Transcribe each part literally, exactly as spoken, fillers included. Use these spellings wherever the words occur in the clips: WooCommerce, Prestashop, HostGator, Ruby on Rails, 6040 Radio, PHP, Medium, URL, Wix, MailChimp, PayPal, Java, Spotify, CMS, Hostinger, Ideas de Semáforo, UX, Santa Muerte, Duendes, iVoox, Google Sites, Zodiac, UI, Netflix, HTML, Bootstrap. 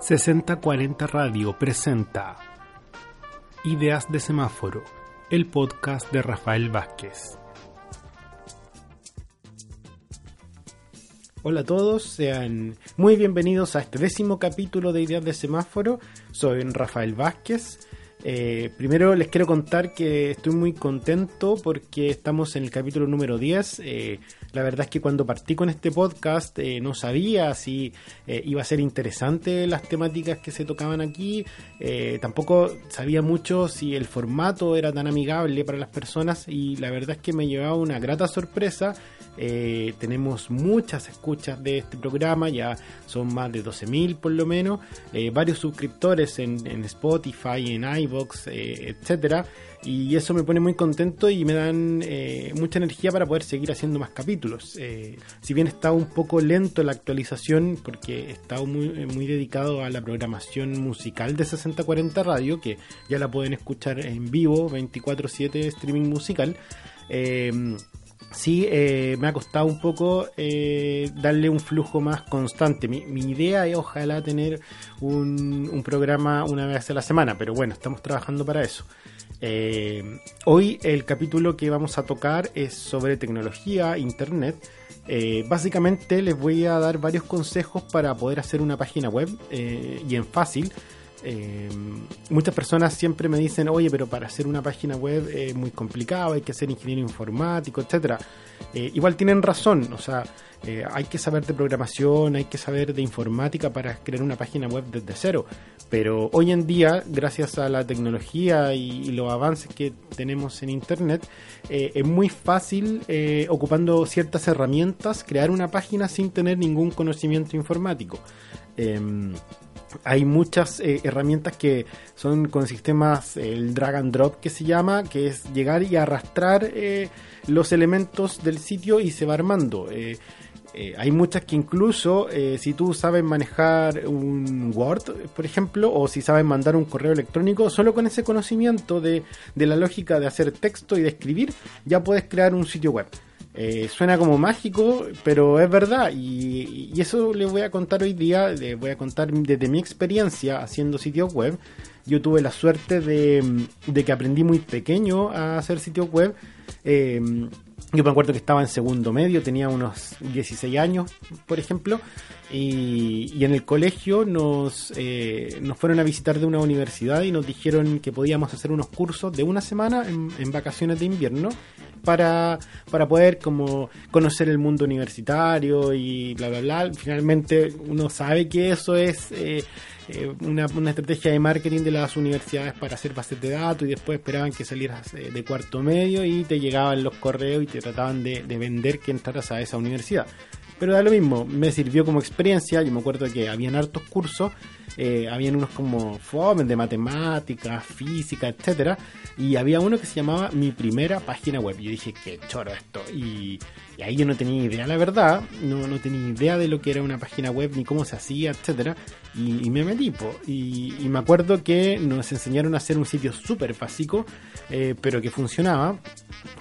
sesenta cuarenta Radio presenta Ideas de Semáforo, el podcast de Rafael Vázquez. Hola a todos, sean muy bienvenidos a este décimo capítulo de Ideas de Semáforo. Soy Rafael Vázquez. Eh, primero les quiero contar que estoy muy contento porque estamos en el capítulo número diez. Eh, la verdad es que cuando partí con este podcast eh, no sabía si eh, iba a ser interesante las temáticas que se tocaban aquí. Eh, tampoco sabía mucho si el formato era tan amigable para las personas y la verdad es que me llevaba una grata sorpresa. Eh, tenemos muchas escuchas de este programa, ya son más de doce mil por lo menos, eh, varios suscriptores en, en Spotify, en iVoox, eh, etcétera, y eso me pone muy contento y me dan eh, mucha energía para poder seguir haciendo más capítulos. Eh, si bien está un poco lento la actualización porque está muy, muy dedicado a la programación musical de sesenta cuarenta Radio, que ya la pueden escuchar en vivo veinticuatro siete streaming musical, eh, Sí, eh, me ha costado un poco eh, darle un flujo más constante. Mi, mi idea es ojalá tener un, un programa una vez a la semana, pero bueno, estamos trabajando para eso. Eh, hoy el capítulo que vamos a tocar es sobre tecnología, internet. Eh, básicamente les voy a dar varios consejos para poder hacer una página web eh, y en fácil. Eh, muchas personas siempre me dicen, oye, pero para hacer una página web es eh, muy complicado, hay que ser ingeniero informático, etcétera. Eh, igual tienen razón, o sea, eh, hay que saber de programación, hay que saber de informática para crear una página web desde cero. Pero hoy en día, gracias a la tecnología y, y los avances que tenemos en internet, eh, es muy fácil, eh, ocupando ciertas herramientas, crear una página sin tener ningún conocimiento informático. Eh, Hay muchas eh, herramientas que son con sistemas, el drag and drop que se llama, que es llegar y arrastrar eh, los elementos del sitio y se va armando. Eh, eh, hay muchas que incluso eh, si tú sabes manejar un Word, por ejemplo, o si sabes mandar un correo electrónico, solo con ese conocimiento de, de la lógica de hacer texto y de escribir, ya puedes crear un sitio web. Eh, suena como mágico, pero es verdad, y, y eso les voy a contar hoy día. Les voy a contar desde mi experiencia haciendo sitios web. Yo tuve la suerte de, de que aprendí muy pequeño a hacer sitios web. eh, Yo me acuerdo que estaba en segundo medio, tenía unos dieciséis años, por ejemplo, y, y en el colegio nos, eh, nos fueron a visitar de una universidad y nos dijeron que podíamos hacer unos cursos de una semana en, en vacaciones de invierno para, para poder como conocer el mundo universitario y bla, bla, bla. Finalmente uno sabe que eso es eh, una, una estrategia de marketing de las universidades para hacer bases de datos, y después esperaban que salieras de cuarto medio y te llegaban los correos y te trataban de, de vender que entraras a esa universidad. Pero da lo mismo, me sirvió como experiencia. Yo me acuerdo que habían hartos cursos, eh, habían unos como FOMEN de matemáticas, física, etcétera, y había uno que se llamaba Mi Primera Página Web. Yo dije, qué choro esto, y, y ahí yo no tenía idea, la verdad, no, no tenía idea de lo que era una página web, ni cómo se hacía, etcétera, y, y me metí, po. Y, y me acuerdo que nos enseñaron a hacer un sitio súper básico, eh, pero que funcionaba,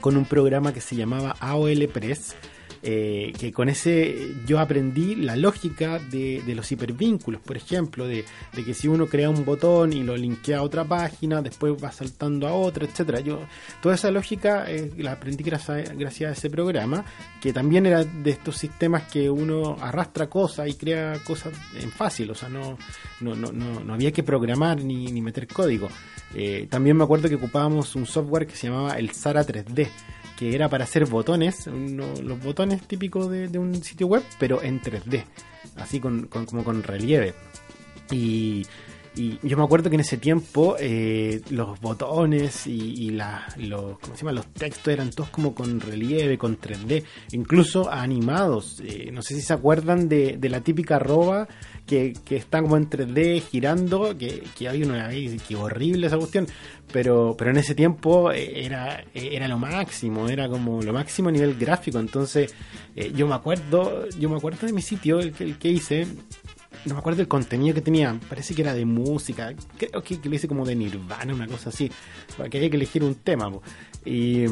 con un programa que se llamaba A O L Press. Eh, que con ese yo aprendí la lógica de, de los hipervínculos, por ejemplo, de, de que si uno crea un botón y lo linkea a otra página, después va saltando a otra, etcétera. Yo toda esa lógica eh, la aprendí gracias a, gracias a ese programa, que también era de estos sistemas que uno arrastra cosas y crea cosas en fácil, o sea, no, no, no, no, no había que programar ni, ni meter código. Eh, también me acuerdo que ocupábamos un software que se llamaba el Zara tres D, que era para hacer botones, uno, los botones típicos de, de un sitio web, pero en tres D, así con, con, como con relieve. Y, y yo me acuerdo que en ese tiempo eh, los botones y, y la, los, ¿cómo se llama? los textos eran todos como con relieve, con tres D, incluso animados. Eh, no sé si se acuerdan de, de la típica arroba que, que está como en tres D girando, que, que había una vez, que horrible esa cuestión. Pero, pero en ese tiempo era, era lo máximo, era como lo máximo a nivel gráfico. Entonces, eh, yo me acuerdo, yo me acuerdo de mi sitio, el que, el que hice, no me acuerdo el contenido que tenía, parece que era de música, creo que, que lo hice como de Nirvana, una cosa así, porque había que elegir un tema, po. Y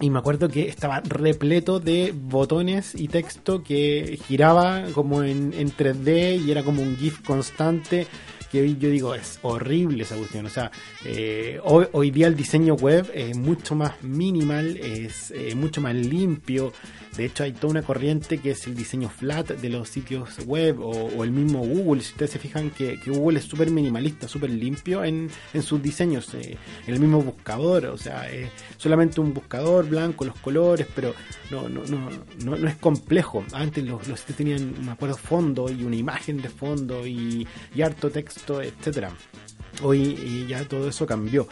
Y me acuerdo que estaba repleto de botones y texto que giraba como en, en tres D y era como un GIF constante. Que yo digo, es horrible esa cuestión. O sea, eh, hoy, hoy día el diseño web es mucho más minimal, es eh, mucho más limpio. De hecho, hay toda una corriente que es el diseño flat de los sitios web o, o el mismo Google. Si ustedes se fijan que, que Google es súper minimalista, súper limpio en, en sus diseños. Eh, el mismo buscador, o sea, eh, solamente un buscador blanco, los colores, pero no no no no, no es complejo. Antes los, los sitios tenían, me acuerdo, fondo y una imagen de fondo y, y harto texto, etcétera. Hoy y ya todo eso cambió,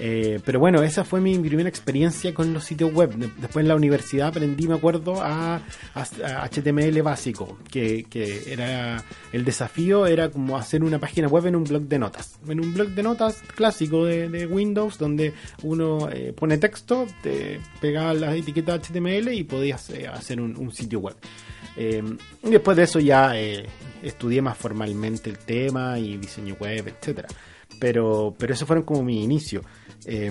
eh, pero bueno, esa fue mi primera experiencia con los sitios web. De, después en la universidad aprendí, me acuerdo, a, a, a H T M L básico, que, que era el desafío, era como hacer una página web en un bloc de notas, en un bloc de notas clásico de, de Windows, donde uno eh, pone texto, te pegaba las etiquetas H T M L y podías eh, hacer un, un sitio web. Eh, después de eso ya eh, estudié más formalmente el tema y diseño web, etcétera. Pero, pero eso fueron como mi inicio. Eh,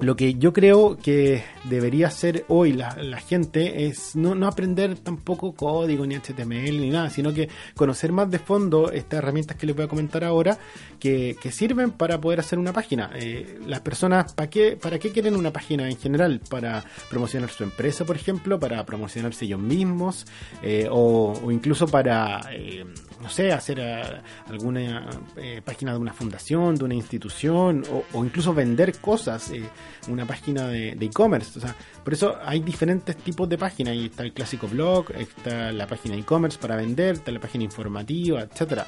lo que yo creo que debería hacer hoy la, la gente es no, no aprender tampoco código ni H T M L ni nada, sino que conocer más de fondo estas herramientas que les voy a comentar ahora, que, que sirven para poder hacer una página. Eh, las personas, ¿para qué, ¿para qué quieren una página en general? Para promocionar su empresa, por ejemplo, para promocionarse ellos mismos, eh, o, o incluso para... Eh, no sé, hacer a, alguna eh, página de una fundación, de una institución, o, o incluso vender cosas, eh, una página de, de e-commerce. O sea, por eso hay diferentes tipos de páginas. Ahí está el clásico blog, está la página e-commerce para vender, está la página informativa, etcétera.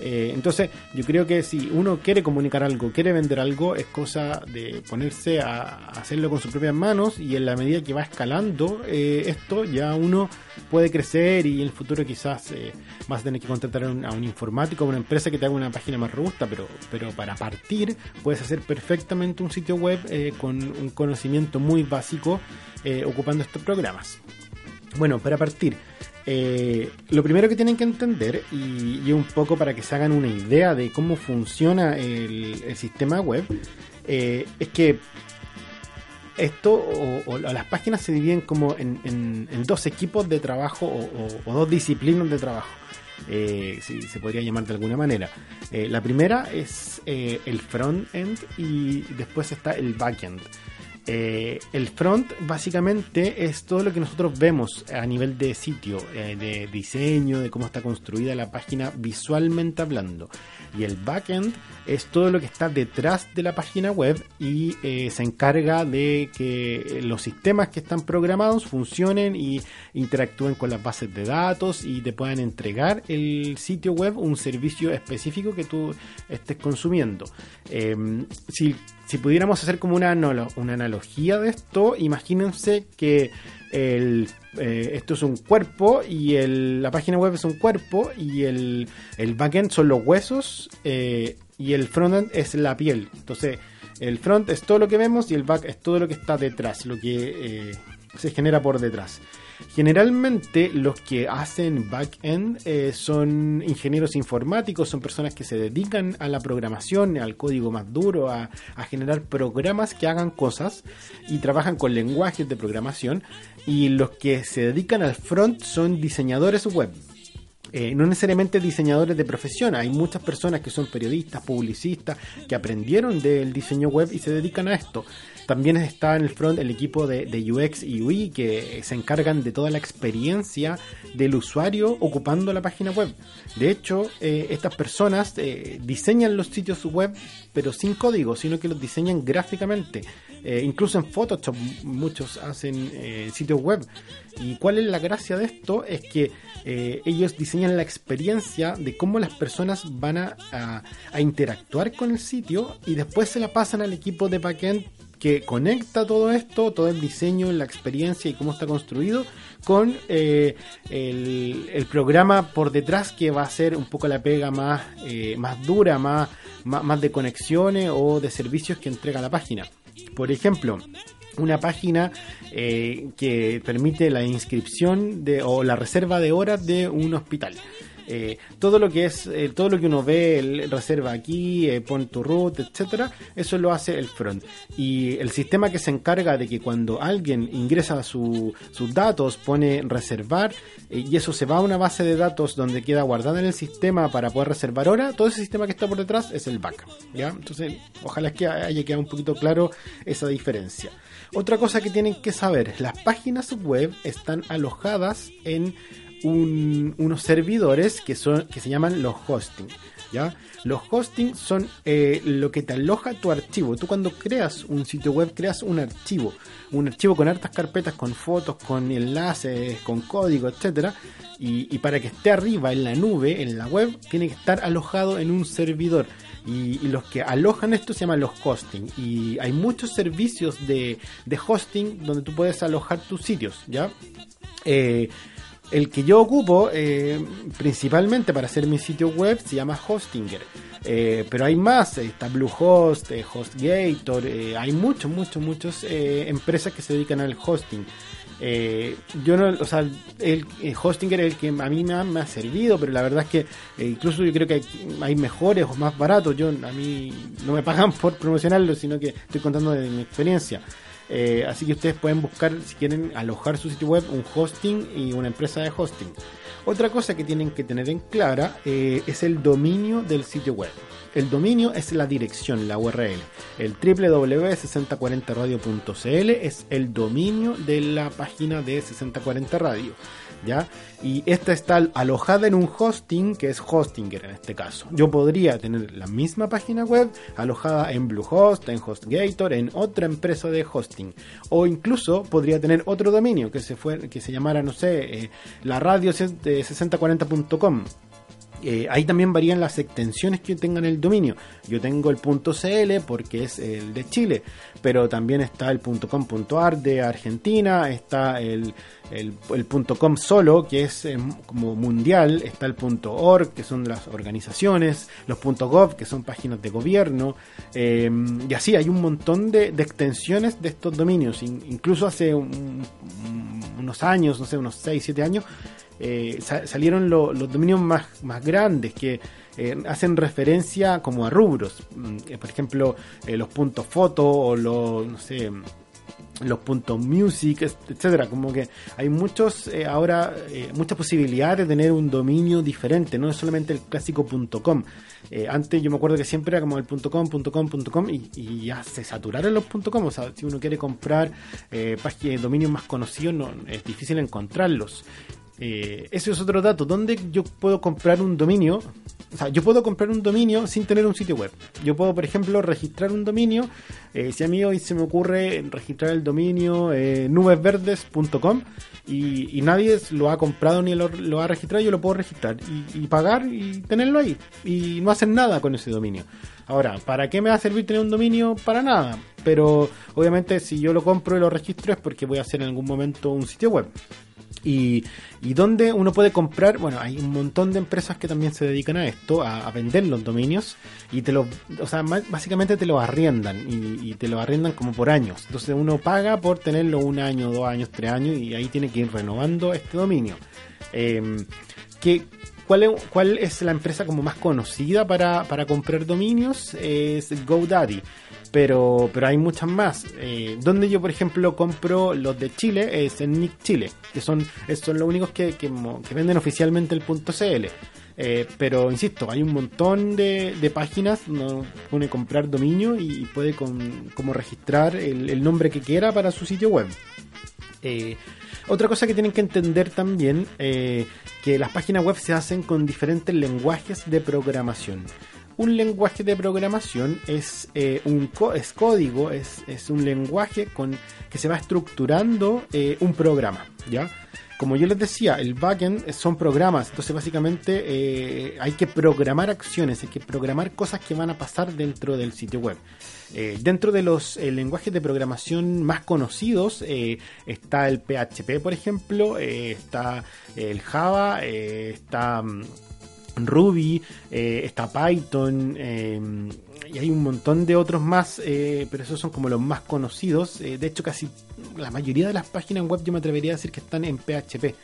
Eh, entonces, yo creo que si uno quiere comunicar algo, quiere vender algo, es cosa de ponerse a hacerlo con sus propias manos, y en la medida que va escalando eh, esto, ya uno puede crecer, y en el futuro quizás eh, vas a tener que contratar a un, a un informático, a una empresa que te haga una página más robusta, pero, pero para partir puedes hacer perfectamente un sitio web eh, con un conocimiento muy básico eh, ocupando estos programas. Bueno, para partir, Eh, lo primero que tienen que entender, y, y un poco para que se hagan una idea de cómo funciona el, el sistema web, eh, es que esto o, o las páginas se dividen como en, en, en dos equipos de trabajo o, o, o dos disciplinas de trabajo, eh, si se podría llamar de alguna manera. Eh, la primera es eh, el front-end, y después está el back-end. Eh, el front básicamente es todo lo que nosotros vemos a nivel de sitio, eh, de diseño, de cómo está construida la página visualmente hablando, y el backend es todo lo que está detrás de la página web y eh, se encarga de que los sistemas que están programados funcionen y interactúen con las bases de datos y te puedan entregar el sitio web un servicio específico que tú estés consumiendo. eh, si Si pudiéramos hacer como una, una analogía de esto, imagínense que el, eh, esto es un cuerpo y el, la página web es un cuerpo, y el, el backend son los huesos, eh, y el frontend es la piel. Entonces, el front es todo lo que vemos y el back es todo lo que está detrás, lo que eh, se genera por detrás. Generalmente los que hacen back-end eh, son ingenieros informáticos, son personas que se dedican a la programación, al código más duro, a, a generar programas que hagan cosas, y trabajan con lenguajes de programación. Y los que se dedican al front son diseñadores web. Eh, no necesariamente diseñadores de profesión, hay muchas personas que son periodistas, publicistas, que aprendieron del diseño web y se dedican a esto. También está en el front el equipo de, de U X y U I, que se encargan de toda la experiencia del usuario ocupando la página web. De hecho, eh, estas personas eh, diseñan los sitios web, pero sin código, sino que los diseñan gráficamente. Eh, incluso en Photoshop muchos hacen eh, sitios web. ¿Y cuál es la gracia de esto? Es que eh, ellos diseñan la experiencia de cómo las personas van a, a, a interactuar con el sitio, y después se la pasan al equipo de backend, que conecta todo esto, todo el diseño, la experiencia y cómo está construido, con eh, el, el programa por detrás, que va a ser un poco la pega más, eh, más dura, más, más, más de conexiones o de servicios que entrega la página. Por ejemplo, una página eh, que permite la inscripción de, o la reserva de horas de un hospital. eh, todo lo que es eh, todo lo que uno ve, el reserva aquí, eh, pon tu root, etcétera, eso lo hace el front. Y el sistema que se encarga de que cuando alguien ingresa su, sus datos, pone reservar, eh, y eso se va a una base de datos donde queda guardada en el sistema para poder reservar ahora, todo ese sistema que está por detrás es el back, ¿ya? Entonces, ojalá que haya quedado un poquito claro esa diferencia. Otra cosa que tienen que saber, las páginas web están alojadas en un, unos servidores que son que se llaman los hosting, ¿ya? Los hosting son eh, lo que te aloja tu archivo. Tú cuando creas un sitio web, creas un archivo, un archivo con hartas carpetas, con fotos, con enlaces, con código, etcétera. Y, y para que esté arriba en la nube, en la web, tiene que estar alojado en un servidor. Y, y los que alojan esto se llaman los hosting, y hay muchos servicios de, de hosting donde tú puedes alojar tus sitios, ¿ya? Eh, el que yo ocupo eh, principalmente para hacer mi sitio web se llama Hostinger, eh, pero hay más, está Bluehost, eh, HostGator, eh, hay muchos, muchos, muchos eh, empresas que se dedican al hosting. Eh, yo no, o sea, el, el Hostinger es el que a mí me ha, me ha servido, pero la verdad es que eh, incluso yo creo que hay, hay mejores o más baratos. Yo, a mí no me pagan por promocionarlo, sino que estoy contando de mi experiencia. Eh, así que ustedes pueden buscar, si quieren alojar su sitio web, un hosting y una empresa de hosting. Otra cosa que tienen que tener en clara eh, es el dominio del sitio web. El dominio es la dirección, la U R L. El doble u doble u doble u punto sesenta cuarenta radio punto c l es el dominio de la página de sesenta cuarenta Radio, ¿ya? Y esta está alojada en un hosting que es Hostinger en este caso. Yo podría tener la misma página web alojada en Bluehost, en HostGator, en otra empresa de hosting. O incluso podría tener otro dominio que se, fue, que se llamara, no sé, eh, la radio sesenta cuarenta punto com. Eh, ahí también varían las extensiones que tengan el dominio. Yo tengo el .cl porque es el de Chile, pero también está el .com.ar de Argentina, está el, el, el .com solo, que es eh, como mundial, está el .org, que son las organizaciones, los .gov, que son páginas de gobierno, eh, y así hay un montón de, de extensiones de estos dominios. In, incluso hace un, unos años, no sé, unos seis, siete años, Eh, salieron lo, los dominios más, más grandes que eh, hacen referencia como a rubros, por ejemplo eh, los puntos foto o los, no sé, los puntos music, etcétera. Como que hay muchos eh, ahora eh, muchas posibilidades de tener un dominio diferente, no es solamente el clásico .com. Eh, antes yo me acuerdo que siempre era como el .com, .com, .com y, y ya se saturaron los .com. O sea, si uno quiere comprar eh, dominios más conocidos, no, es difícil encontrarlos. Eh, eso es otro dato. ¿Dónde yo puedo comprar un dominio? O sea, yo puedo comprar un dominio sin tener un sitio web. Yo puedo, por ejemplo, registrar un dominio. Eh, si a mí hoy se me ocurre registrar el dominio eh, nubesverdes punto com y, y nadie lo ha comprado ni lo, lo ha registrado, yo lo puedo registrar y, y pagar y tenerlo ahí y no hacer nada con ese dominio. Ahora, ¿para qué me va a servir tener un dominio? Para nada. Pero obviamente si yo lo compro y lo registro es porque voy a hacer en algún momento un sitio web. Y, y donde uno puede comprar, bueno, hay un montón de empresas que también se dedican a esto, a, a vender los dominios y te los, o sea, básicamente te los arriendan y, y te los arriendan como por años. Entonces uno paga por tenerlo un año, dos años, tres años y ahí tiene que ir renovando este dominio. Eh, que ¿Cuál es, ¿Cuál es la empresa como más conocida para, para comprar dominios? Es GoDaddy, pero, pero hay muchas más. Eh, donde yo, por ejemplo, compro los de Chile es en N I C Chile, que son, son los únicos que, que, que venden oficialmente el .cl. Eh, pero insisto, hay un montón de, de páginas donde pone comprar dominio y puede con, como registrar el, el nombre que quiera para su sitio web. Eh, Otra cosa que tienen que entender también, eh, que las páginas web se hacen con diferentes lenguajes de programación. Un lenguaje de programación es eh, un co- es código, es, es un lenguaje con que se va estructurando eh, un programa, ¿ya? Como yo les decía, el backend son programas, entonces básicamente eh, hay que programar acciones, hay que programar cosas que van a pasar dentro del sitio web. Eh, dentro de los eh, lenguajes de programación más conocidos eh, está el P H P, por ejemplo, eh, está el Java, eh, está Ruby, eh, está Python, eh, y hay un montón de otros más, eh, pero esos son como los más conocidos. Eh, de hecho, casi la mayoría de las páginas web yo me atrevería a decir que están en P H P.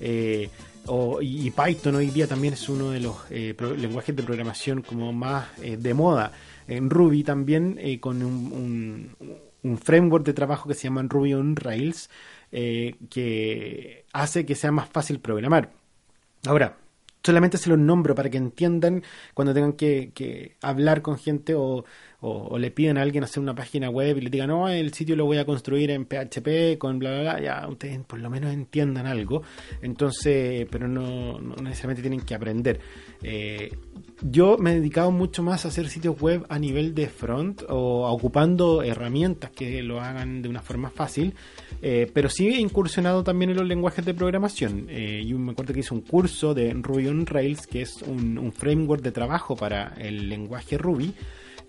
Eh, O, y, y Python hoy día también es uno de los eh, pro, lenguajes de programación como más eh, de moda. En Ruby también, eh, con un, un, un framework de trabajo que se llama Ruby on Rails, eh, que hace que sea más fácil programar. Ahora, solamente se los nombro para que entiendan cuando tengan que, que hablar con gente o, o, o le piden a alguien hacer una página web y le digan, no, el sitio lo voy a construir en P H P, con bla, bla, bla. Ya, ustedes por lo menos entiendan algo. Entonces, pero no, no necesariamente tienen que aprender. Eh, yo me he dedicado mucho más a hacer sitios web a nivel de front o ocupando herramientas que lo hagan de una forma fácil. Eh, pero sí he incursionado también en los lenguajes de programación. Eh, yo me acuerdo que hice un curso de Ruby on Rails, que es un, un framework de trabajo para el lenguaje Ruby,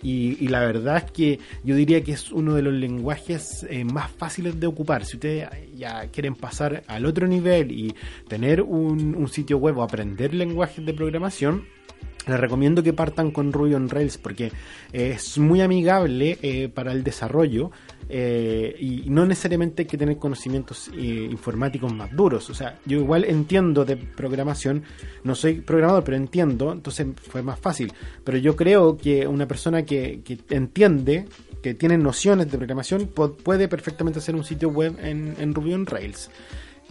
y, y la verdad es que yo diría que es uno de los lenguajes eh, más fáciles de ocupar. Si ustedes ya quieren pasar al otro nivel y tener un, un sitio web o aprender lenguajes de programación, les recomiendo que partan con Ruby on Rails, porque es muy amigable eh, para el desarrollo, eh, y no necesariamente hay que tener conocimientos eh, informáticos más duros. O sea, yo igual entiendo de programación, no soy programador, pero entiendo, entonces fue más fácil. Pero yo creo que una persona que, que entiende, que tiene nociones de programación, puede perfectamente hacer un sitio web en, en Ruby on Rails.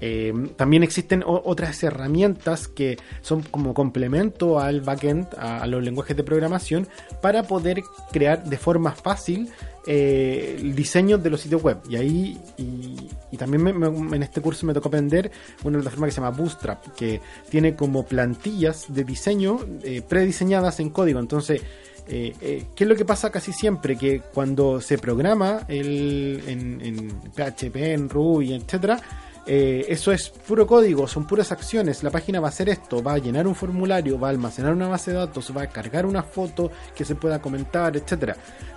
Eh, también existen o- otras herramientas que son como complemento al backend, a, a los lenguajes de programación, para poder crear de forma fácil eh, diseños de los sitios web. Y ahí y, y también me, me, en este curso me tocó aprender una plataforma que se llama Bootstrap, que tiene como plantillas de diseño eh, prediseñadas en código. Entonces, Eh, eh, ¿qué es lo que pasa casi siempre? Que cuando se programa el, en, en P H P, en Ruby, etcétera, eh, eso es puro código, son puras acciones. La página va a hacer esto, va a llenar un formulario, va a almacenar una base de datos, va a cargar una foto que se pueda comentar, etcétera.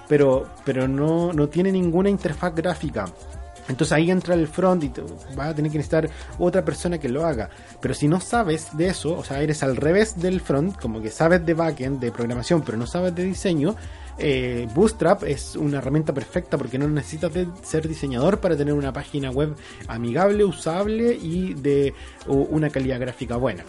Pero, pero no, no tiene ninguna interfaz gráfica. Entonces ahí entra el front y vas a tener que necesitar otra persona que lo haga. Pero si no sabes de eso, o sea, eres al revés del front, como que sabes de backend, de programación, pero no sabes de diseño, eh, Bootstrap es una herramienta perfecta, porque no necesitas de ser diseñador para tener una página web amigable, usable y de una calidad gráfica buena.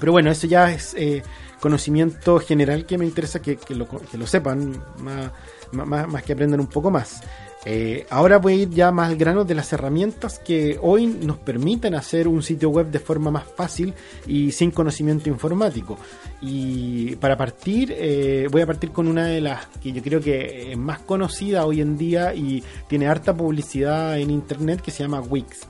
Pero bueno, eso ya es eh, conocimiento general que me interesa que, que, lo, que lo sepan, más, más, más que aprendan un poco más. Eh, ahora voy a ir ya más al grano de las herramientas que hoy nos permiten hacer un sitio web de forma más fácil y sin conocimiento informático. Y para partir, eh, voy a partir con una de las que yo creo que es más conocida hoy en día y tiene harta publicidad en internet, que se llama Wix,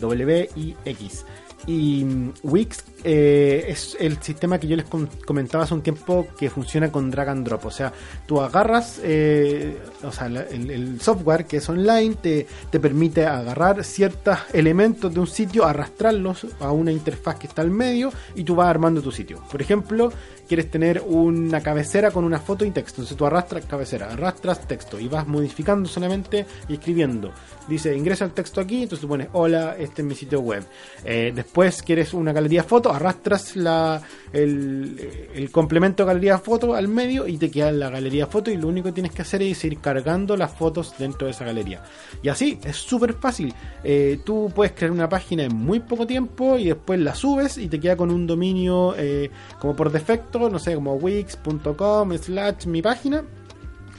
W I X. Y Wix eh, es el sistema que yo les comentaba hace un tiempo, que funciona con drag and drop. O sea, tú agarras eh, o sea, el, el software que es online te, te permite agarrar ciertos elementos de un sitio, arrastrarlos a una interfaz que está al medio, y tú vas armando tu sitio. Por ejemplo, quieres tener una cabecera con una foto y texto, entonces tú arrastras cabecera, arrastras texto y vas modificando solamente y escribiendo. Dice, ingresa el texto aquí, entonces tú pones, hola, este es mi sitio web. Eh, después quieres una galería foto, arrastras la, el, el complemento galería foto al medio y te queda la galería foto, y lo único que tienes que hacer es ir cargando las fotos dentro de esa galería. Y así, es súper fácil. Eh, tú puedes crear una página en muy poco tiempo y después la subes y te queda con un dominio eh, como por defecto, no sé, como wix punto com slash mi página.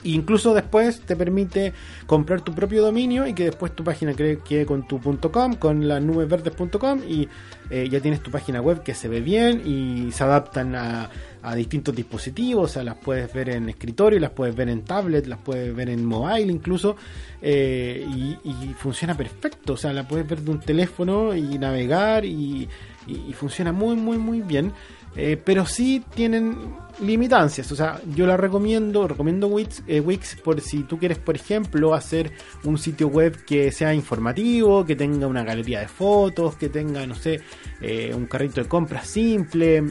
Incluso después te permite comprar tu propio dominio y que después tu página quede con tu .com, con las nubes verdes punto com, y eh, ya tienes tu página web que se ve bien y se adaptan a, a distintos dispositivos. O sea, las puedes ver en escritorio, las puedes ver en tablet, las puedes ver en mobile incluso, eh, y, y funciona perfecto. O sea, la puedes ver de un teléfono y navegar y, y, y funciona muy muy muy bien. Eh, pero sí tienen limitancias. O sea, yo la recomiendo, recomiendo Wix, eh, Wix por si tú quieres, por ejemplo, hacer un sitio web que sea informativo, que tenga una galería de fotos, que tenga, no sé, eh, un carrito de compras simple.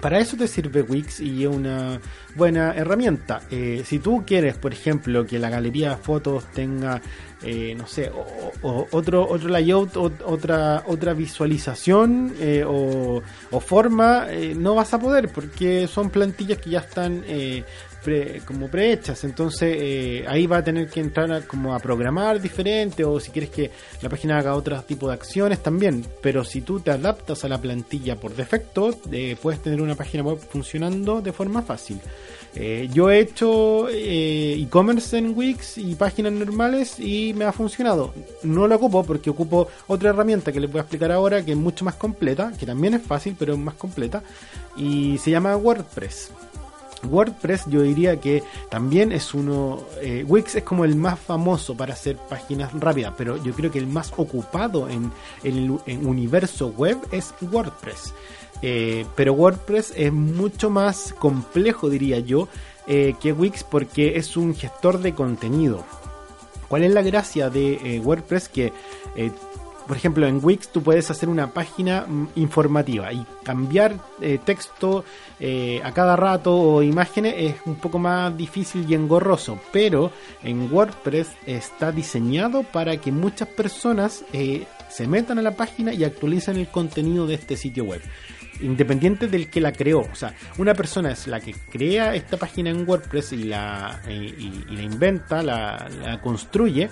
Para eso te sirve Wix y es una buena herramienta. Eh, si tú quieres, por ejemplo, que la galería de fotos tenga, eh, no sé, o, o, otro otro layout, o, otra otra visualización eh, o, o forma, eh, no vas a poder, porque son plantillas que ya están eh, pre, como prehechas. Entonces eh, ahí va a tener que entrar a, como a programar diferente, o si quieres que la página haga otro tipo de acciones también. Pero si tú te adaptas a la plantilla por defecto, eh, puedes tener una página web funcionando de forma fácil. Eh, yo he hecho eh, e-commerce en Wix y páginas normales y me ha funcionado. No lo ocupo porque ocupo otra herramienta que les voy a explicar ahora, que es mucho más completa, que también es fácil pero es más completa, y se llama WordPress. WordPress yo diría que también es uno, eh, Wix es como el más famoso para hacer páginas rápidas, pero yo creo que el más ocupado en, en el en universo web es WordPress. Eh, pero WordPress es mucho más complejo, diría yo, eh, que Wix, porque es un gestor de contenido. ¿Cuál es la gracia de eh, WordPress? Que, eh, por ejemplo, en Wix tú puedes hacer una página informativa y cambiar eh, texto eh, a cada rato o imágenes es un poco más difícil y engorroso, pero en WordPress está diseñado para que muchas personas eh, se metan a la página y actualicen el contenido de este sitio web, independiente del que la creó. O sea, una persona es la que crea esta página en WordPress y la, y, y, y la inventa, la, la construye,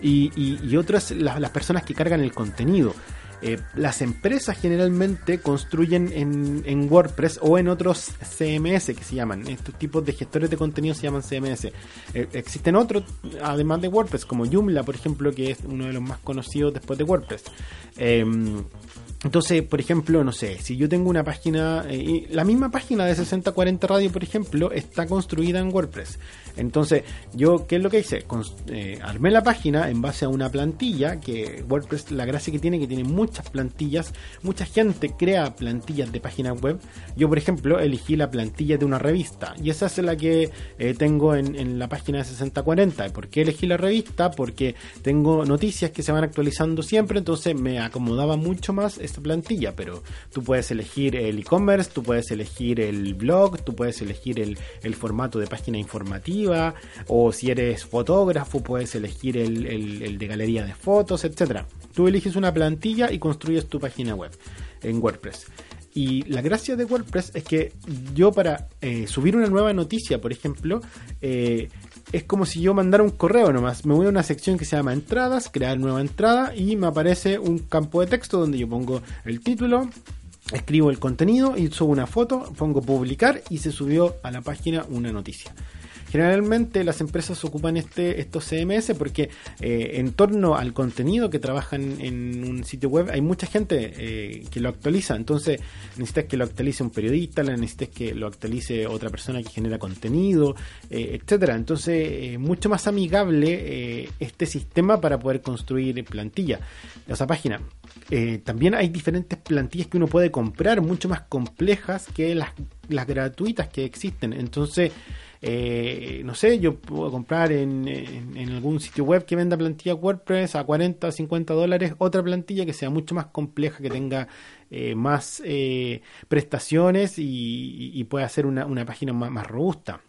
y, y, y otras la, las personas que cargan el contenido. Eh, las empresas generalmente construyen en, en WordPress o en otros C M S que se llaman, estos tipos de gestores de contenido se llaman C M S. Eh, existen otros además de WordPress, como Joomla, por ejemplo, que es uno de los más conocidos después de WordPress. Eh, Entonces, por ejemplo, no sé, si yo tengo una página, eh, la misma página de sesenta cuarenta Radio, por ejemplo, está construida en WordPress. Entonces, yo, ¿qué es lo que hice? Const- eh, armé la página en base a una plantilla, que WordPress, la gracia que tiene, que tiene muchas plantillas, mucha gente crea plantillas de páginas web. Yo, por ejemplo, elegí la plantilla de una revista, y esa es la que eh, tengo en, en la página de sesenta cuarenta. ¿Por qué elegí la revista? Porque tengo noticias que se van actualizando siempre, entonces me acomodaba mucho más esta plantilla. Pero tú puedes elegir el e-commerce, tú puedes elegir el blog, tú puedes elegir el, el formato de página informativa, o si eres fotógrafo puedes elegir el, el, el de galería de fotos, etcétera. Tú eliges una plantilla y construyes tu página web en WordPress. Y la gracia de WordPress es que yo, para eh, subir una nueva noticia, por ejemplo, eh, es como si yo mandara un correo nomás. Me voy a una sección que se llama entradas, crear nueva entrada, y me aparece un campo de texto donde yo pongo el título, escribo el contenido y subo una foto, pongo publicar y se subió a la página una noticia. Generalmente las empresas ocupan este, estos C M S porque eh, en torno al contenido que trabajan en un sitio web hay mucha gente eh, que lo actualiza. Entonces necesitas que lo actualice un periodista, necesitas que lo actualice otra persona que genera contenido, eh, etcétera. Entonces es eh, mucho más amigable eh, este sistema para poder construir plantilla, o sea, página. Eh, también hay diferentes plantillas que uno puede comprar, mucho más complejas que las, las gratuitas que existen. Entonces Eh, no sé, yo puedo comprar en, en, en algún sitio web que venda plantilla WordPress a cuarenta, cincuenta dólares otra plantilla que sea mucho más compleja, que tenga eh, más eh, prestaciones y, y pueda hacer una, una página más, más robusta.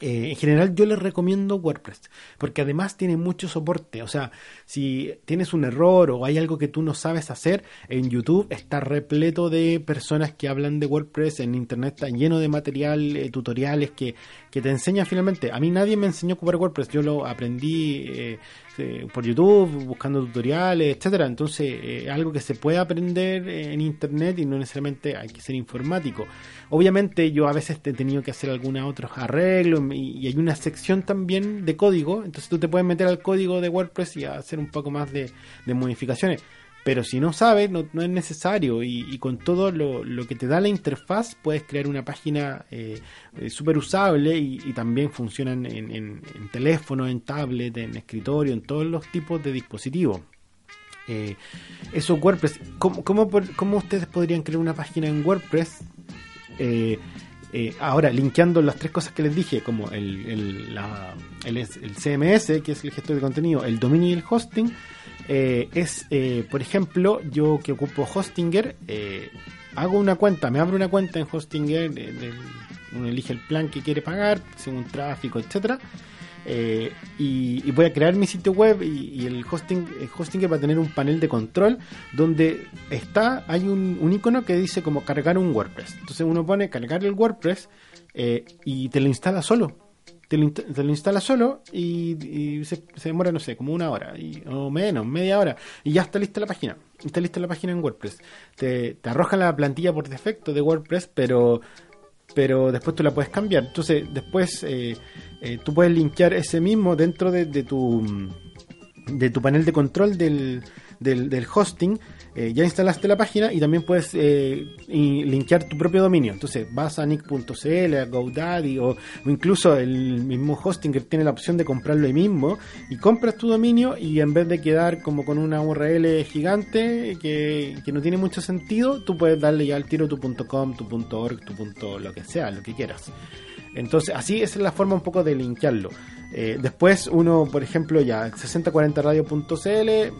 Eh, en general yo les recomiendo WordPress porque además tiene mucho soporte. O sea, si tienes un error o hay algo que tú no sabes hacer, en YouTube está repleto de personas que hablan de WordPress, en internet está lleno de material, eh, tutoriales que, que te enseñan finalmente. A mí nadie me enseñó a ocupar WordPress, yo lo aprendí eh, eh, por YouTube, buscando tutoriales, etcétera. Entonces eh, algo que se puede aprender en internet y no necesariamente hay que ser informático. Obviamente yo a veces he tenido que hacer algunos otros arreglos, y hay una sección también de código, entonces tú te puedes meter al código de WordPress y hacer un poco más de, de modificaciones, pero si no sabes no, no es necesario, y, y con todo lo, lo que te da la interfaz puedes crear una página eh, eh, súper usable, y, y también funcionan en, en, en teléfono, en tablet, en escritorio, en todos los tipos de dispositivos. Eh, eso WordPress. ¿Cómo, cómo, cómo ustedes podrían crear una página en WordPress? eh Eh, ahora, linkeando las tres cosas que les dije, como el, el, la, el, el C M S, que es el gestor de contenido, el dominio y el hosting, eh, es, eh, por ejemplo, yo que ocupo Hostinger, eh, hago una cuenta, me abro una cuenta en Hostinger, eh, del, uno elige el plan que quiere pagar, según tráfico, etcétera. eh, y, y voy a crear mi sitio web, y, y el hosting el Hostinger va a tener un panel de control donde está hay un, un icono que dice como cargar un WordPress. Entonces uno pone cargar el WordPress eh, y te lo instala solo. Te lo, te lo instala solo y, y se, se demora, no sé, como una hora y, o menos, media hora, y ya está lista la página. Está lista la página en WordPress. Te, te arroja la plantilla por defecto de WordPress, pero pero después tú la puedes cambiar. Entonces, después eh, eh, tú puedes linkear ese mismo dentro de, de tu de tu panel de control del, del, del hosting. Eh, ya instalaste la página y también puedes eh, linkear tu propio dominio. Entonces vas a N I C punto C L, a GoDaddy, o, o incluso el mismo Hostinger tiene la opción de comprarlo ahí mismo, y compras tu dominio, y en vez de quedar como con una U R L gigante que, que no tiene mucho sentido, tú puedes darle ya al tiro tu .com, tu .org, tu punto, lo que sea, lo que quieras. Entonces así es la forma un poco de linkearlo. Eh, después uno, por ejemplo, ya sesenta cuarenta radio punto c l,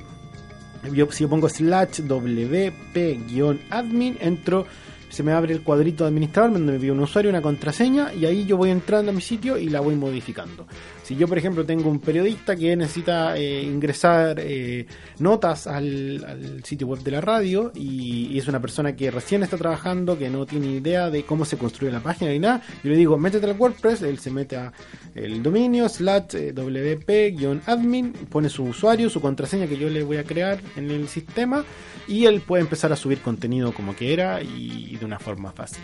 yo, si yo pongo slash wp-admin, entro, se me abre el cuadrito de administrador donde me pide un usuario, una contraseña, y ahí yo voy entrando a mi sitio y la voy modificando. Si yo, por ejemplo, tengo un periodista que necesita eh, ingresar eh, notas al, al sitio web de la radio, y, y es una persona que recién está trabajando, que no tiene idea de cómo se construye la página ni nada, yo le digo, métete al WordPress, él se mete a el dominio, slash wp-admin, pone su usuario, su contraseña que yo le voy a crear en el sistema, y él puede empezar a subir contenido como quiera y de una forma fácil.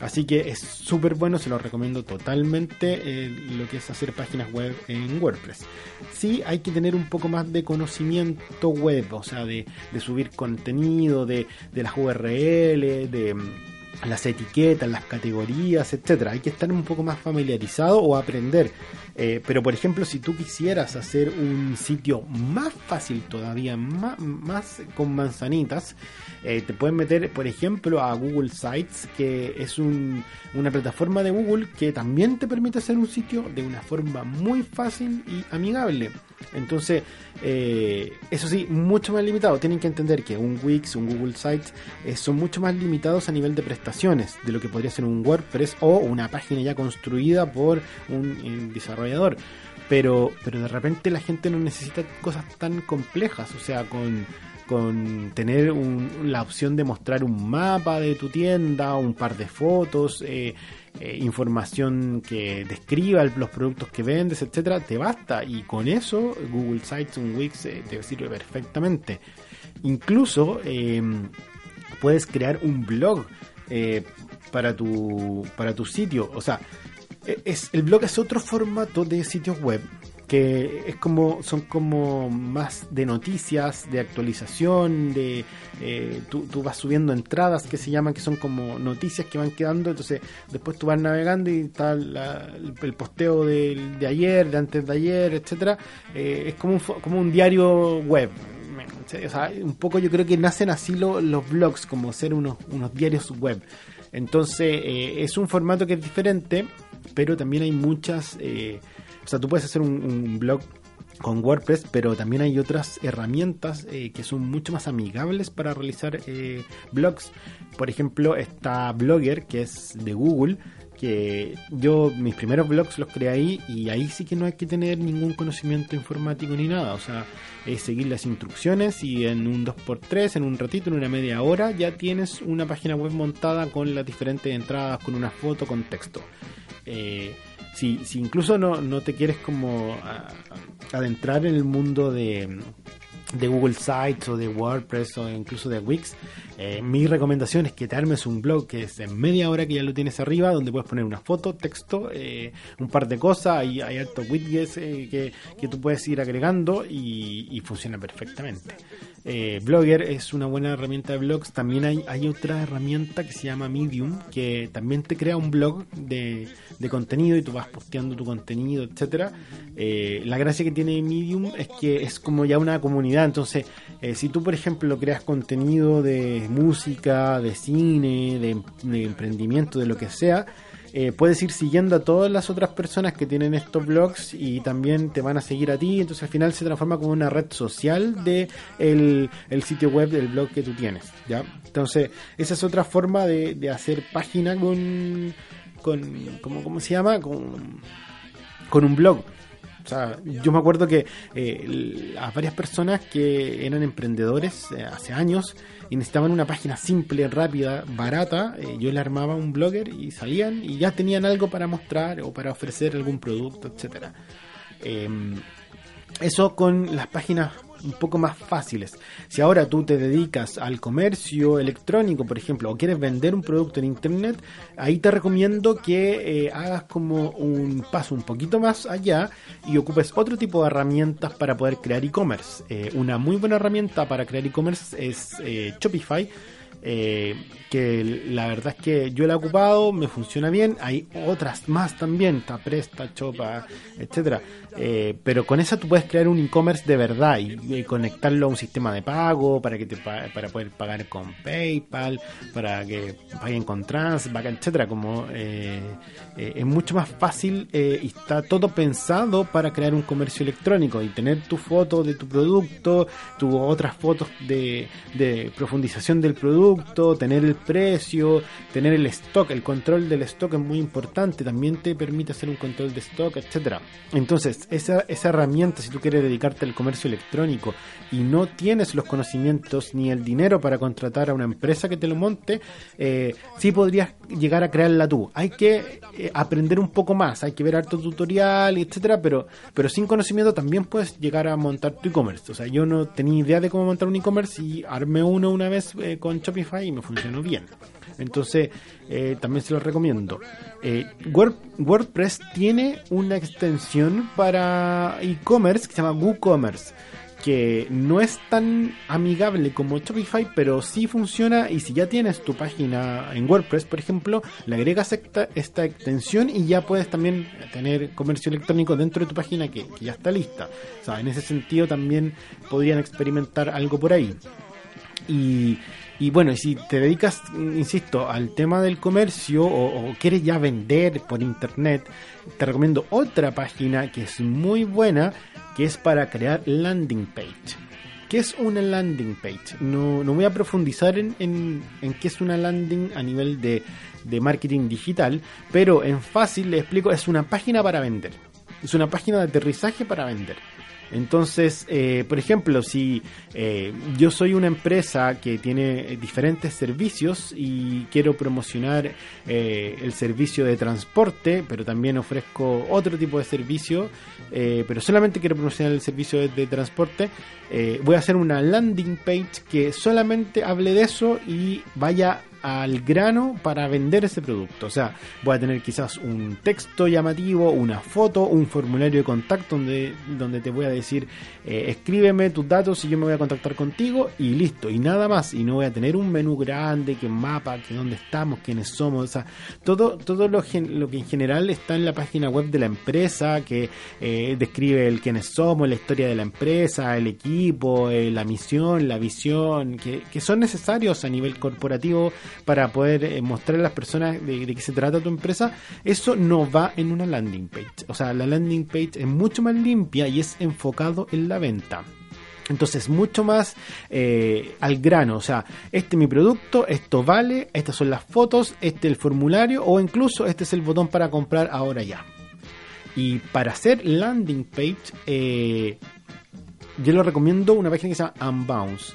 Así que es súper bueno, se lo recomiendo totalmente, eh, lo que es hacer páginas web en WordPress. Sí, hay que tener un poco más de conocimiento web, o sea, de, de subir contenido, de, de las U R L, de las etiquetas, las categorías, etcétera. Hay que estar un poco más familiarizado o aprender. Eh, pero, por ejemplo, si tú quisieras hacer un sitio más fácil todavía, más, más con manzanitas, eh, te puedes meter, por ejemplo, a Google Sites, que es un, una plataforma de Google que también te permite hacer un sitio de una forma muy fácil y amigable. Entonces, eh, eso sí, mucho más limitado. Tienen que entender que un Wix, un Google Sites, eh, son mucho más limitados a nivel de prestaciones de lo que podría ser un WordPress o una página ya construida por un, un desarrollador. Pero, pero de repente la gente no necesita cosas tan complejas, o sea, con... con tener un, la opción de mostrar un mapa de tu tienda, un par de fotos, eh, eh, información que describa el, los productos que vendes, etcétera, te basta. Y con eso Google Sites, un Wix, eh, te sirve perfectamente. Incluso eh, puedes crear un blog eh, para tu para tu sitio. O sea, es, el blog es otro formato de sitios web, que es como son como más de noticias, de actualización, de eh, tú, tú vas subiendo entradas que se llaman, que son como noticias que van quedando, entonces después tú vas navegando y está la, el posteo de, de ayer, de antes de ayer, etcétera. Eh, es como un, como un diario web. O sea, un poco yo creo que nacen así lo, los blogs, como ser unos, unos diarios web. Entonces eh, es un formato que es diferente, pero también hay muchas... Eh, O sea, tú puedes hacer un, un blog con WordPress, pero también hay otras herramientas eh, que son mucho más amigables para realizar eh, blogs. Por ejemplo, está Blogger, que es de Google, que yo mis primeros blogs los creé ahí, y ahí sí que no hay que tener ningún conocimiento informático ni nada. O sea, es seguir las instrucciones y en un dos por tres, en un ratito, en una media hora, ya tienes una página web montada con las diferentes entradas, con una foto, con texto. Eh... Si, si incluso no, no te quieres como a, a adentrar en el mundo de, de Google Sites o de WordPress o incluso de Wix, eh, mi recomendación es que te armes un blog que es en media hora, que ya lo tienes arriba, donde puedes poner una foto, texto, eh, un par de cosas, hay, hay hartos widgets eh, que, que tú puedes ir agregando y, y funciona perfectamente. Eh, Blogger es una buena herramienta de blogs. También hay, hay otra herramienta que se llama Medium, que también te crea un blog de, de contenido y tú vas posteando tu contenido, etcétera. Eh, la gracia que tiene Medium es que es como ya una comunidad. Entonces eh, si tú, por ejemplo, creas contenido de música, de cine, de, de emprendimiento, de lo que sea, Eh, puedes ir siguiendo a todas las otras personas que tienen estos blogs y también te van a seguir a ti. Entonces al final se transforma como una red social de el, el sitio web del blog que tú tienes, ¿ya? Entonces esa es otra forma de, de hacer página con, con como, ¿cómo se llama? Con, con un blog. sea, yo me acuerdo que eh, a varias personas que eran emprendedores eh, hace años y necesitaban una página simple, rápida, barata, eh, yo le armaba un Blogger y salían y ya tenían algo para mostrar o para ofrecer algún producto, etcétera. Eh, eso con las páginas un poco más fáciles. Si ahora tú te dedicas al comercio electrónico, por ejemplo, o quieres vender un producto en internet, ahí te recomiendo que eh, hagas como un paso un poquito más allá y ocupes otro tipo de herramientas para poder crear e-commerce. Eh, una muy buena herramienta para crear e-commerce es eh, Shopify, eh, que la verdad es que yo la he ocupado, me funciona bien. Hay otras más también, está Prestashop, etcétera, eh, pero con esa tú puedes crear un e-commerce de verdad y, y conectarlo a un sistema de pago para que te para poder pagar con PayPal, para que paguen con Transbank, etcétera. Como eh, eh, es mucho más fácil eh, y está todo pensado para crear un comercio electrónico y tener tu foto de tu producto, tu otras fotos de, de profundización del producto, tener el precio, tener el stock, el control del stock es muy importante, también te permite hacer un control de stock, etcétera. Entonces, esa, esa herramienta, si tú quieres dedicarte al comercio electrónico y no tienes los conocimientos ni el dinero para contratar a una empresa que te lo monte, eh, sí podrías llegar a crearla tú. Hay que eh, aprender un poco más, hay que ver harto tutorial, etcétera, pero, pero sin conocimiento también puedes llegar a montar tu e-commerce. O sea, yo no tenía idea de cómo montar un e-commerce y armé uno una vez eh, con Shopify y me funcionó bien. Entonces eh, también se los recomiendo. eh, Word, WordPress tiene una extensión para e-commerce que se llama WooCommerce, que no es tan amigable como Shopify, pero sí funciona, y si ya tienes tu página en WordPress, por ejemplo, le agregas esta, esta extensión y ya puedes también tener comercio electrónico dentro de tu página que, que ya está lista. O sea, en ese sentido también podrían experimentar algo por ahí. Y, y bueno, si te dedicas, insisto, al tema del comercio o, o quieres ya vender por internet, te recomiendo otra página que es muy buena, que es para crear landing page. ¿Qué es una landing page? No, no voy a profundizar en, en, en qué es una landing a nivel de, de marketing digital, pero en fácil les explico, es una página para vender. Es una página de aterrizaje para vender. Entonces, eh, por ejemplo, si eh, yo soy una empresa que tiene diferentes servicios y quiero promocionar eh, el servicio de transporte, pero también ofrezco otro tipo de servicio, eh, pero solamente quiero promocionar el servicio de, de transporte, eh, voy a hacer una landing page que solamente hable de eso y vaya al grano para vender ese producto. O sea, voy a tener quizás un texto llamativo, una foto, un formulario de contacto donde, donde te voy a decir eh, escríbeme tus datos y yo me voy a contactar contigo y listo, y nada más. Y no voy a tener un menú grande, que mapa, que dónde estamos, quiénes somos. O sea, todo, todo lo, gen, lo que en general está en la página web de la empresa, que eh, describe el quiénes somos, la historia de la empresa, el equipo, eh, la misión, la visión, que, que son necesarios a nivel corporativo para poder eh, mostrar a las personas de, de qué se trata tu empresa. Eso no va en una landing page. O sea, la landing page es mucho más limpia y es enfocado en la venta. Entonces, mucho más eh, al grano. O sea, este es mi producto, esto vale, estas son las fotos, este es el formulario, o incluso este es el botón para comprar ahora ya. Y para hacer landing page, eh, yo les recomiendo una página que se llama Unbounce.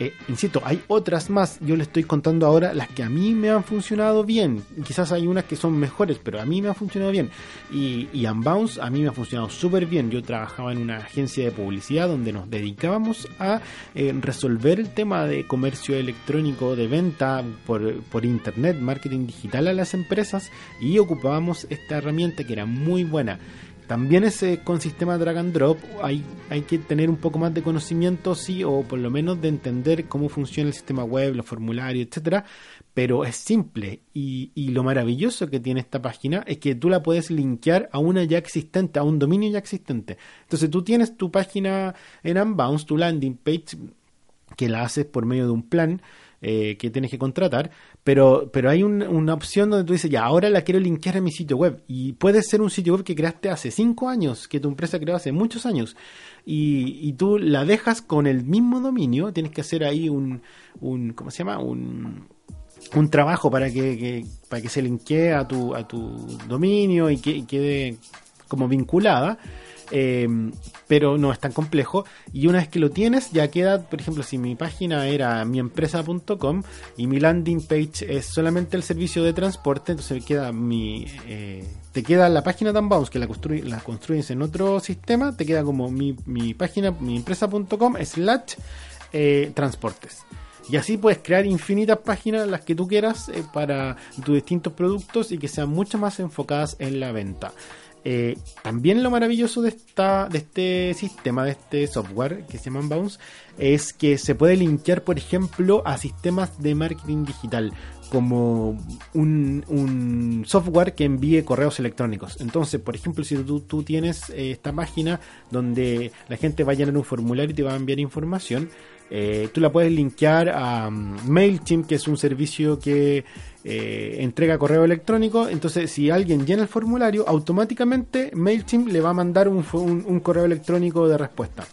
Eh, insisto, hay otras más, yo les estoy contando ahora las que a mí me han funcionado bien, quizás hay unas que son mejores, pero a mí me han funcionado bien, y, y Unbounce a mí me ha funcionado súper bien. Yo trabajaba en una agencia de publicidad donde nos dedicábamos a eh, resolver el tema de comercio electrónico, de venta por, por internet, marketing digital a las empresas, y ocupábamos esta herramienta que era muy buena. También ese con sistema drag and drop hay, hay que tener un poco más de conocimiento, sí, o por lo menos de entender cómo funciona el sistema web, los formularios, etcétera. Pero es simple, y, y lo maravilloso que tiene esta página es que tú la puedes linkear a una ya existente, a un dominio ya existente. Entonces tú tienes tu página en Unbounce, tu landing page, que la haces por medio de un plan eh, que tienes que contratar, pero, pero hay un, una opción donde tú dices, ya, ahora la quiero linkear a mi sitio web, y puede ser un sitio web que creaste hace cinco años, que tu empresa creó hace muchos años, y, y tú la dejas con el mismo dominio. Tienes que hacer ahí un, un ¿cómo se llama? un un trabajo para que, que para que se linkee a tu, a tu dominio y que y quede como vinculada. eh, pero no es tan complejo. Y una vez que lo tienes, ya queda, por ejemplo, si mi página era mi empresa punto com y mi landing page es solamente el servicio de transporte, entonces queda mi... Eh, te queda la página de Unbounce, que la, construy- la construyes en otro sistema, te queda como mi, mi página, mi empresa punto com slash eh, transportes. Y así puedes crear infinitas páginas, las que tú quieras, eh, para tus distintos productos y que sean mucho más enfocadas en la venta. Eh, también lo maravilloso de, esta, de este sistema, de este software que se llama Unbounce, es que se puede linkear, por ejemplo, a sistemas de marketing digital, como un, un software que envíe correos electrónicos. Entonces, por ejemplo, si tú, tú tienes eh, esta página donde la gente va a llenar un formulario y te va a enviar información, eh, tú la puedes linkear a um, MailChimp, que es un servicio que eh, entrega correo electrónico. Entonces, si alguien llena el formulario, automáticamente MailChimp le va a mandar un, un, un correo electrónico de respuesta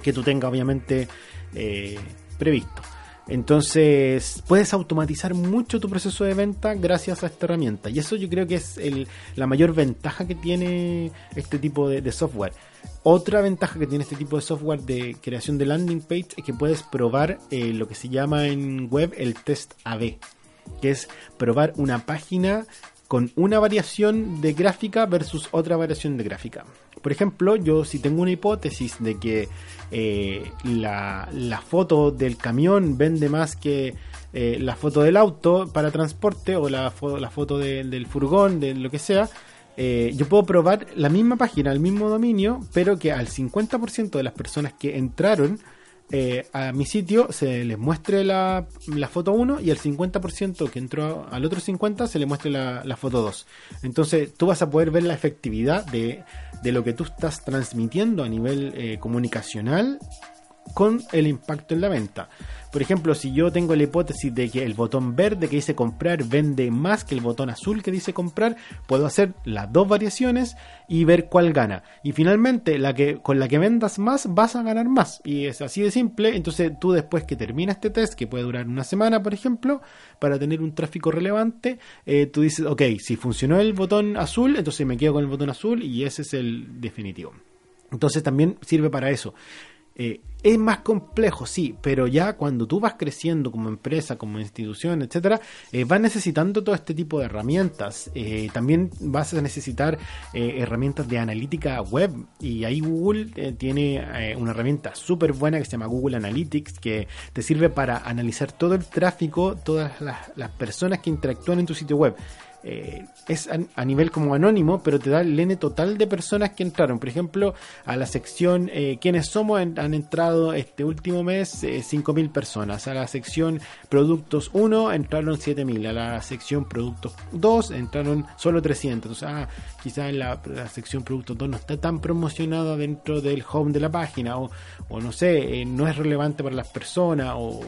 que tú tengas, obviamente, eh, previsto. Entonces puedes automatizar mucho tu proceso de venta gracias a esta herramienta, y eso yo creo que es el, la mayor ventaja que tiene este tipo de, de software. Otra ventaja que tiene este tipo de software de creación de landing page es que puedes probar eh, lo que se llama en web el test A B, que es probar una página con una variación de gráfica versus otra variación de gráfica. Por ejemplo, yo si tengo una hipótesis de que eh, la, la foto del camión vende más que eh, la foto del auto para transporte, o la, fo- la foto de, del furgón, de lo que sea, eh, yo puedo probar la misma página, el mismo dominio, pero que al cincuenta por ciento de las personas que entraron Eh, a mi sitio se les muestre la, la foto uno, y al cincuenta por ciento que entró al otro cincuenta por ciento se le muestre la, la foto dos. Entonces tú vas a poder ver la efectividad de, de lo que tú estás transmitiendo a nivel eh, comunicacional con el impacto en la venta. Por ejemplo, si yo tengo la hipótesis de que el botón verde que dice comprar vende más que el botón azul que dice comprar, puedo hacer las dos variaciones y ver cuál gana, y finalmente la que, con la que vendas más vas a ganar más, y es así de simple. Entonces tú, después que termina este test, que puede durar una semana, por ejemplo, para tener un tráfico relevante, eh, tú dices, ok, si funcionó el botón azul, entonces me quedo con el botón azul y ese es el definitivo. Entonces también sirve para eso. Eh, es más complejo, sí, pero ya cuando tú vas creciendo como empresa, como institución, etcétera, eh, vas necesitando todo este tipo de herramientas. Eh, también vas a necesitar eh, herramientas de analítica web, y ahí Google eh, tiene eh, una herramienta súper buena que se llama Google Analytics, que te sirve para analizar todo el tráfico, todas las, las personas que interactúan en tu sitio web. Eh, es a, a nivel como anónimo, pero te da el N total de personas que entraron, por ejemplo, a la sección eh, ¿quiénes somos? En, han entrado este último mes eh, cinco mil personas, a la sección productos uno entraron siete mil, a la sección productos dos entraron solo trescientos. O sea, quizás la, la sección productos dos no está tan promocionada dentro del home de la página, o, o no sé, eh, no es relevante para las personas, o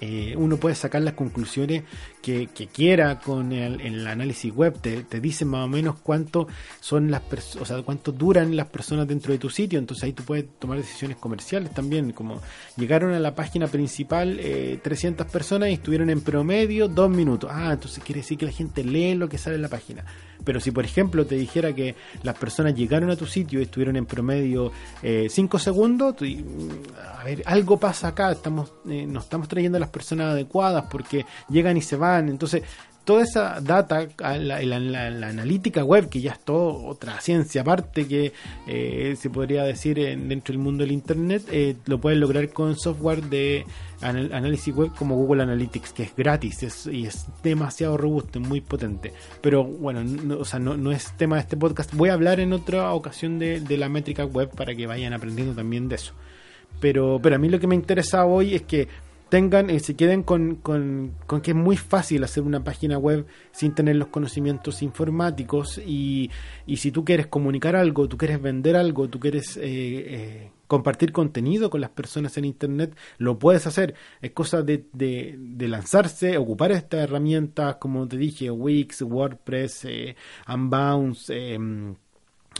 Eh, uno puede sacar las conclusiones que, que quiera con el, el análisis web. Te, te dicen más o menos cuánto son las perso- o sea, cuánto duran las personas dentro de tu sitio. Entonces ahí tú puedes tomar decisiones comerciales también, como llegaron a la página principal eh, trescientas personas y estuvieron en promedio dos minutos. Ah, entonces quiere decir que la gente lee lo que sale en la página. Pero si por ejemplo te dijera que las personas llegaron a tu sitio y estuvieron en promedio cinco eh, segundos, tú, a ver, algo pasa acá, estamos eh, no estamos trayendo a las personas adecuadas porque llegan y se van. Entonces toda esa data, la, la, la, la analítica web, que ya es todo otra ciencia aparte que eh, se podría decir en, dentro del mundo del internet, eh, lo puedes lograr con software de anal- análisis web como Google Analytics, que es gratis es, y es demasiado robusto, muy potente. Pero bueno, no, o sea, no, no es tema de este podcast. Voy a hablar en otra ocasión de, de la métrica web para que vayan aprendiendo también de eso. Pero, pero a mí lo que me interesa hoy es que tengan, eh, se queden con, con, con que es muy fácil hacer una página web sin tener los conocimientos informáticos, y, y si tú quieres comunicar algo, tú quieres vender algo, tú quieres eh, eh, compartir contenido con las personas en internet, lo puedes hacer. Es cosa de, de, de lanzarse, ocupar estas herramientas, como te dije, Wix, WordPress, eh, Unbounce, eh,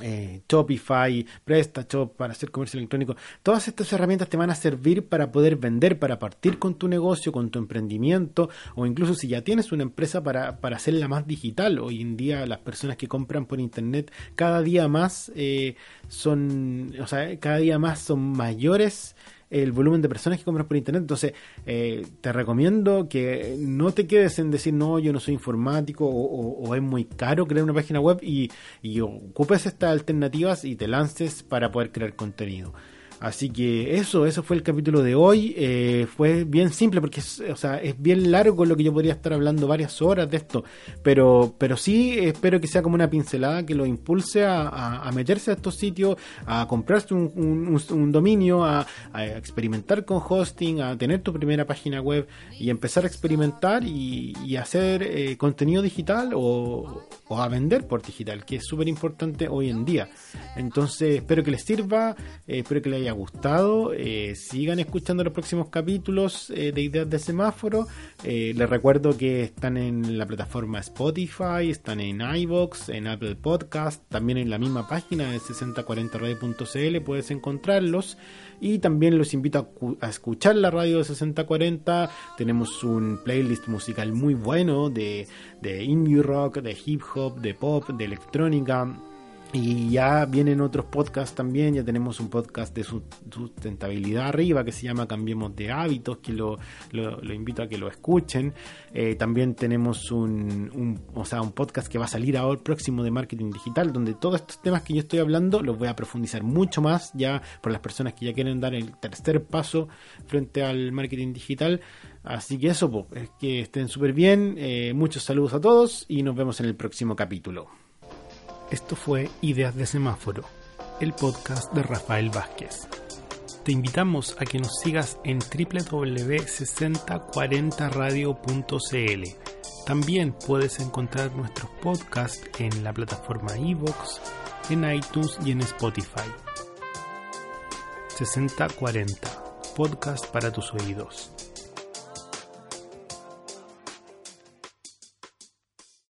eh, Shopify, Prestashop para hacer comercio electrónico. Todas estas herramientas te van a servir para poder vender, para partir con tu negocio, con tu emprendimiento, o incluso si ya tienes una empresa para, para hacerla más digital. Hoy en día las personas que compran por internet cada día más eh, son, o sea, cada día más son mayores el volumen de personas que compran por internet. Entonces eh, te recomiendo que no te quedes en decir no, yo no soy informático, o, o, o es muy caro crear una página web, y, y ocupes estas alternativas y te lances para poder crear contenido. Así que eso, eso fue el capítulo de hoy. Eh, fue bien simple porque es, o sea, es bien largo lo que yo podría estar hablando varias horas de esto, pero, pero sí espero que sea como una pincelada que lo impulse a, a, a meterse a estos sitios, a comprarse un, un, un, un dominio, a, a experimentar con hosting, a tener tu primera página web y empezar a experimentar y, y hacer eh, contenido digital o, o a vender por digital, que es súper importante hoy en día. Entonces espero que les sirva, eh, espero que les haya gustado. Eh, sigan escuchando los próximos capítulos eh, de Ideas de Semáforo. Eh, les recuerdo que están en la plataforma Spotify, están en iVoox, en Apple Podcast, también en la misma página de sesenta cuarenta radio punto c l puedes encontrarlos, y también los invito a, cu- a escuchar la radio de sesenta cuarenta. Tenemos un playlist musical muy bueno de, de indie rock, de hip hop, de pop, de electrónica. Y ya vienen otros podcasts también. Ya tenemos un podcast de sustentabilidad arriba que se llama Cambiemos de Hábitos, que lo, lo, lo invito a que lo escuchen. Eh, también tenemos un, un, o sea, un podcast que va a salir ahora próximo de marketing digital, donde todos estos temas que yo estoy hablando los voy a profundizar mucho más ya por las personas que ya quieren dar el tercer paso frente al marketing digital. Así que eso, po, es que estén súper bien. Eh, muchos saludos a todos y nos vemos en el próximo capítulo. Esto fue Ideas de Semáforo, el podcast de Rafael Vázquez. Te invitamos a que nos sigas en doble u doble u doble u punto sesenta cuarenta radio punto c l. También puedes encontrar nuestros podcasts en la plataforma iVoox, en iTunes y en Spotify. sesenta cuarenta, podcast para tus oídos.